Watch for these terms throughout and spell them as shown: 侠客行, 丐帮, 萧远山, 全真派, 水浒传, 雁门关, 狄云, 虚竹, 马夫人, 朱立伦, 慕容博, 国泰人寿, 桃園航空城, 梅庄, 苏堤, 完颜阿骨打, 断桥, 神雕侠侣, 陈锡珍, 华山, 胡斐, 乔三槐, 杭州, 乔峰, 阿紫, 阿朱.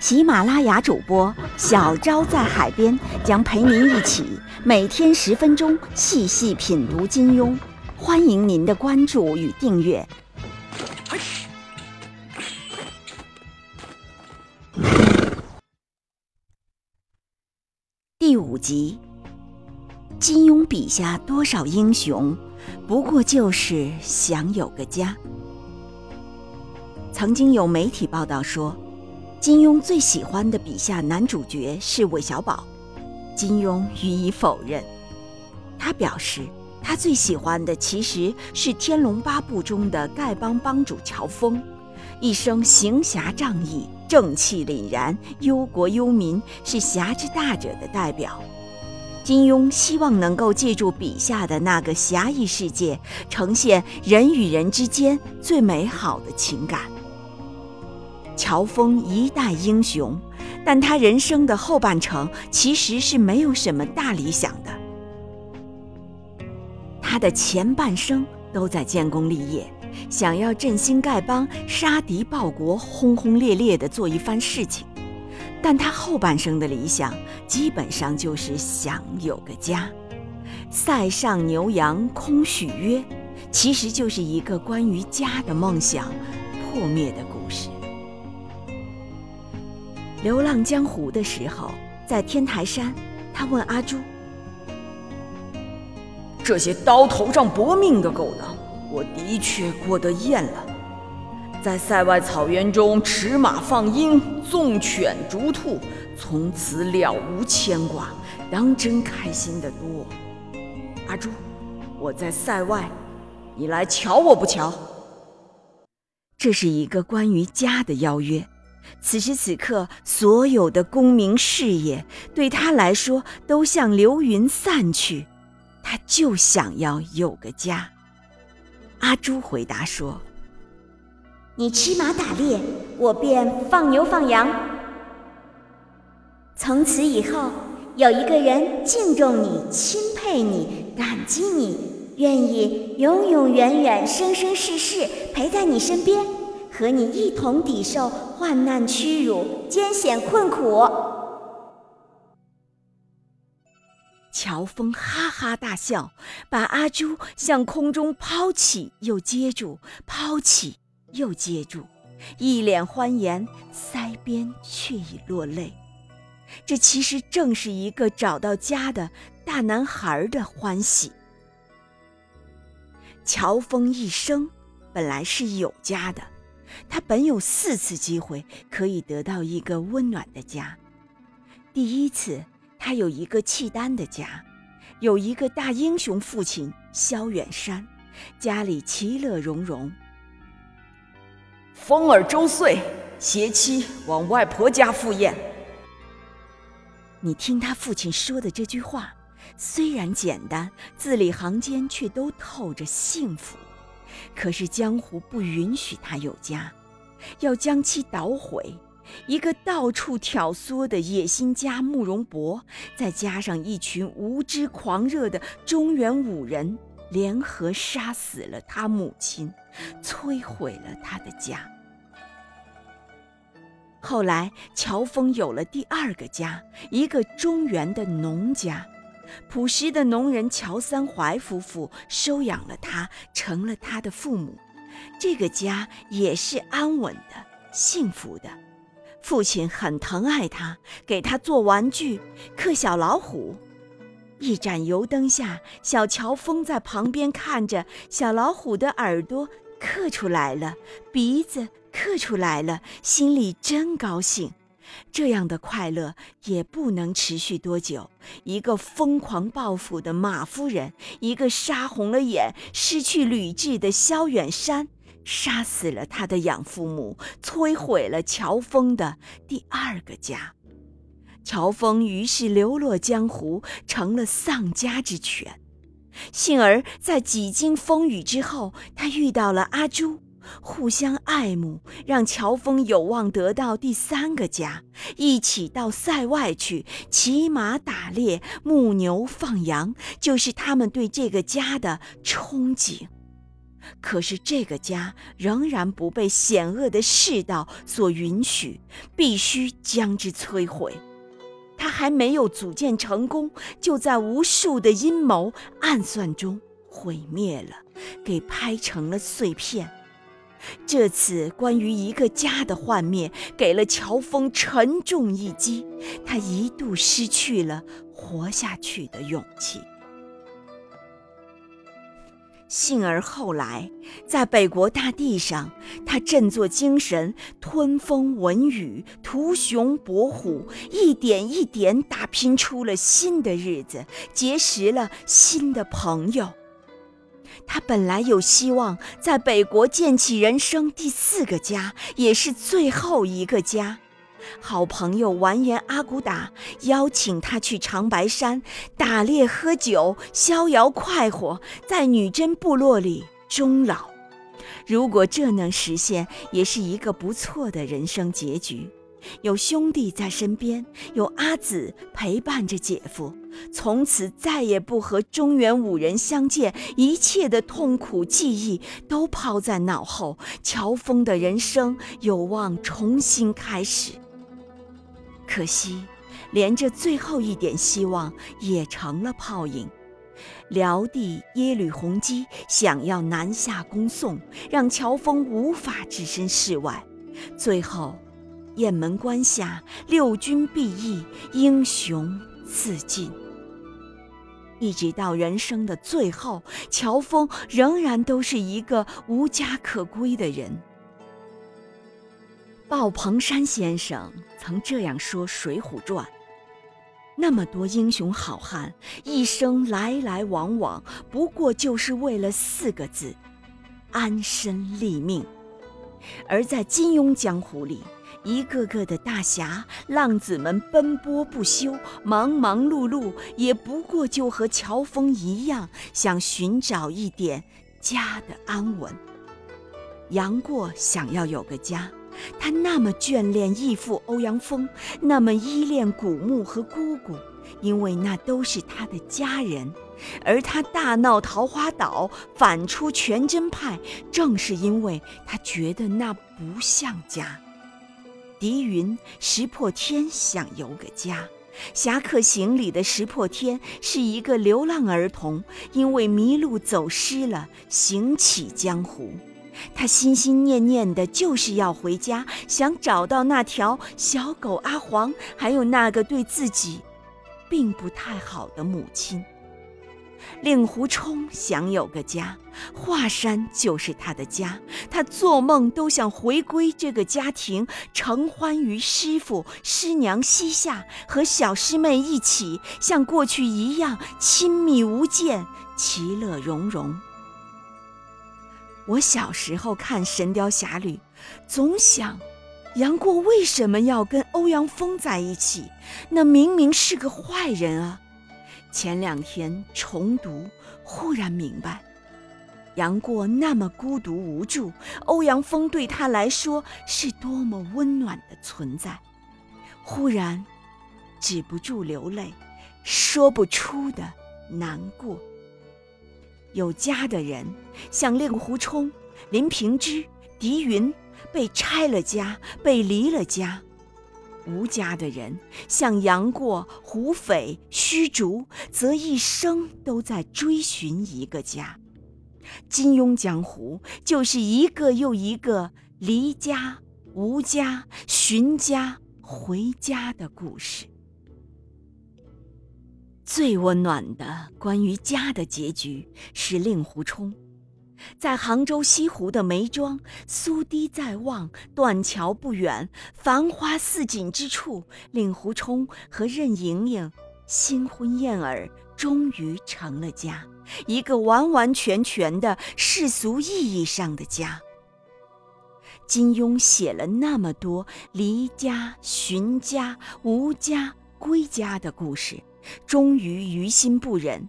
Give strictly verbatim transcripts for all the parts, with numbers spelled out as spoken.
喜马拉雅主播小昭在海边将陪您一起每天十分钟细细品读金庸，欢迎您的关注与订阅。第五集，金庸笔下多少英雄，不过就是想有个家。曾经有媒体报道说，金庸最喜欢的笔下男主角是韦小宝，金庸予以否认。他表示，他最喜欢的其实是《天龙八部》中的丐帮帮主乔峰，一生行侠仗义，正气凛然，忧国忧民，是侠之大者的代表。金庸希望能够借助笔下的那个侠义世界，呈现人与人之间最美好的情感。乔峰一代英雄，但他人生的后半程其实是没有什么大理想的。他的前半生都在建功立业，想要振兴丐帮，杀敌报国，轰轰烈烈地做一番事情。但他后半生的理想基本上就是想有个家。塞上牛羊空许约，其实就是一个关于家的梦想破灭的故事。流浪江湖的时候，在天台山，他问阿朱，这些刀头上搏命的勾当，我的确过得厌了。在塞外草原中驰马放鹰，纵犬逐兔，从此了无牵挂，当真开心得多。阿朱，我在塞外，你来瞧我不瞧？这是一个关于家的邀约。此时此刻，所有的功名事业对他来说都像流云散去，他就想要有个家。阿朱回答说，你吃马打猎，我便放牛放羊。从此以后，有一个人敬重你，钦佩你，感激你，愿意永永远远生生世世陪在你身边，和你一同抵受患难屈辱、艰险困苦。乔峰哈哈大笑，把阿朱向空中抛起又接住，抛起又接住，一脸欢颜，腮边却已落泪。这其实正是一个找到家的大男孩的欢喜。乔峰一生本来是有家的，他本有四次机会可以得到一个温暖的家。第一次，他有一个契丹的家，有一个大英雄父亲萧远山，家里其乐融融。风儿周岁，携妻往外婆家赴宴。你听他父亲说的这句话，虽然简单，字里行间却都透着幸福。可是江湖不允许他有家，要将其捣毁。一个到处挑唆的野心家慕容博，再加上一群无知狂热的中原武人，联合杀死了他母亲，摧毁了他的家。后来乔峰有了第二个家，一个中原的农家。朴实的农人乔三槐夫妇收养了他，成了他的父母。这个家也是安稳的、幸福的。父亲很疼爱他，给他做玩具，刻小老虎。一盏油灯下，小乔峰在旁边看着，小老虎的耳朵刻出来了，鼻子刻出来了，心里真高兴。这样的快乐也不能持续多久，一个疯狂报复的马夫人，一个杀红了眼、失去理智的萧远山，杀死了他的养父母，摧毁了乔峰的第二个家。乔峰于是流落江湖，成了丧家之犬。幸而在几经风雨之后，他遇到了阿朱，互相爱慕，让乔峰有望得到第三个家，一起到塞外去骑马打猎、牧牛放羊，就是他们对这个家的憧憬。可是这个家仍然不被险恶的世道所允许，必须将之摧毁。他还没有组建成功，就在无数的阴谋暗算中毁灭了，给拍成了碎片。这次关于一个家的幻灭给了乔峰沉重一击，他一度失去了活下去的勇气。幸而后来在北国大地上，他振作精神，吞风闻雨，屠熊搏虎，一点一点打拼出了新的日子，结识了新的朋友。他本来有希望在北国建起人生第四个家，也是最后一个家。好朋友完颜阿骨打邀请他去长白山打猎喝酒，逍遥快活，在女真部落里终老。如果这能实现，也是一个不错的人生结局。有兄弟在身边，有阿紫陪伴着姐夫，从此再也不和中原五人相见，一切的痛苦记忆都抛在脑后，乔峰的人生有望重新开始。可惜，连着最后一点希望也成了泡影。辽帝耶律洪基想要南下攻宋，让乔峰无法置身事外，最后雁门关下，六军必役，英雄自尽。一直到人生的最后，乔峰仍然都是一个无家可归的人。鲍鹏山先生曾这样说《水浒传》：那么多英雄好汉，一生来来往往，不过就是为了四个字，安身立命。而在金庸江湖里，一个个的大侠浪子们奔波不休，忙忙碌碌，也不过就和乔峰一样，想寻找一点家的安稳。杨过想要有个家，他那么眷恋义父欧阳锋，那么依恋古墓和姑姑，因为那都是他的家人。而他大闹桃花岛，反出全真派，正是因为他觉得那不像家。狄云、石破天想有个家，《侠客行》里的石破天是一个流浪儿童，因为迷路走失了，行乞江湖。他心心念念的就是要回家，想找到那条小狗阿黄，还有那个对自己并不太好的母亲。令狐冲想有个家，华山就是他的家，他做梦都想回归这个家庭，承欢于师父师娘膝下，和小师妹一起像过去一样亲密无间，其乐融融。我小时候看《神雕侠侣》，总想杨过为什么要跟欧阳锋在一起，那明明是个坏人啊。前两天重读，忽然明白，杨过那么孤独无助，欧阳锋对他来说是多么温暖的存在。忽然止不住流泪，说不出的难过。有家的人，像令狐冲、林平之、狄云，被拆了家，被离了家。无家的人，像杨过、胡斐、虚竹，则一生都在追寻一个家。金庸江湖就是一个又一个离家、无家、寻家、回家的故事。最温暖的关于家的结局是令狐冲。在杭州西湖的梅庄，苏堤在望，断桥不远，繁花似锦之处，令狐冲和任盈盈新婚燕尔，终于成了家，一个完完全全的世俗意义上的家。金庸写了那么多离家、寻家、无家、归家的故事，终于于心不忍，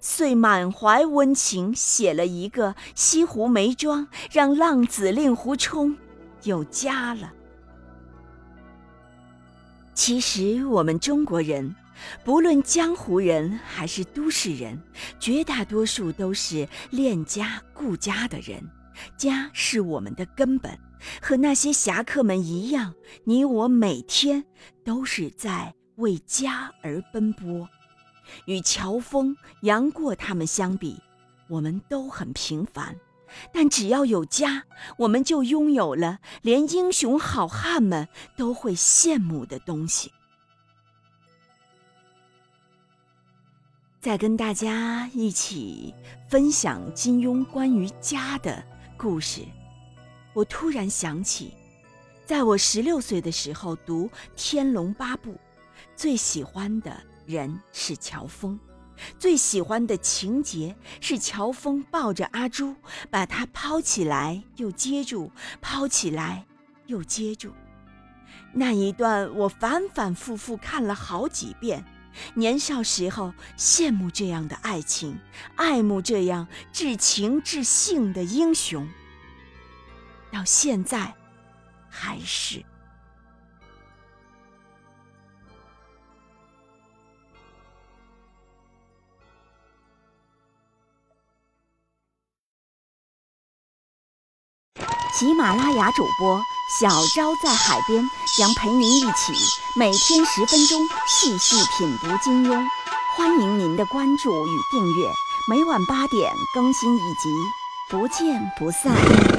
遂满怀温情写了一个西湖梅庄，让浪子令狐冲有家了。其实我们中国人，不论江湖人还是都市人，绝大多数都是恋家顾家的人。家是我们的根本，和那些侠客们一样，你我每天都是在为家而奔波。与乔峰、杨过他们相比，我们都很平凡，但只要有家，我们就拥有了连英雄好汉们都会羡慕的东西。再跟大家一起分享金庸关于家的故事，我突然想起，在我十六岁的时候读《天龙八部》，最喜欢的人是乔峰，最喜欢的情节是乔峰抱着阿朱，把他抛起来又接住，抛起来又接住。那一段我反反复复看了好几遍。年少时候羡慕这样的爱情，爱慕这样至情至性的英雄，到现在还是。喜马拉雅主播小昭在海边将陪您一起每天十分钟细细品读金庸，欢迎您的关注与订阅，每晚八点更新一集，不见不散。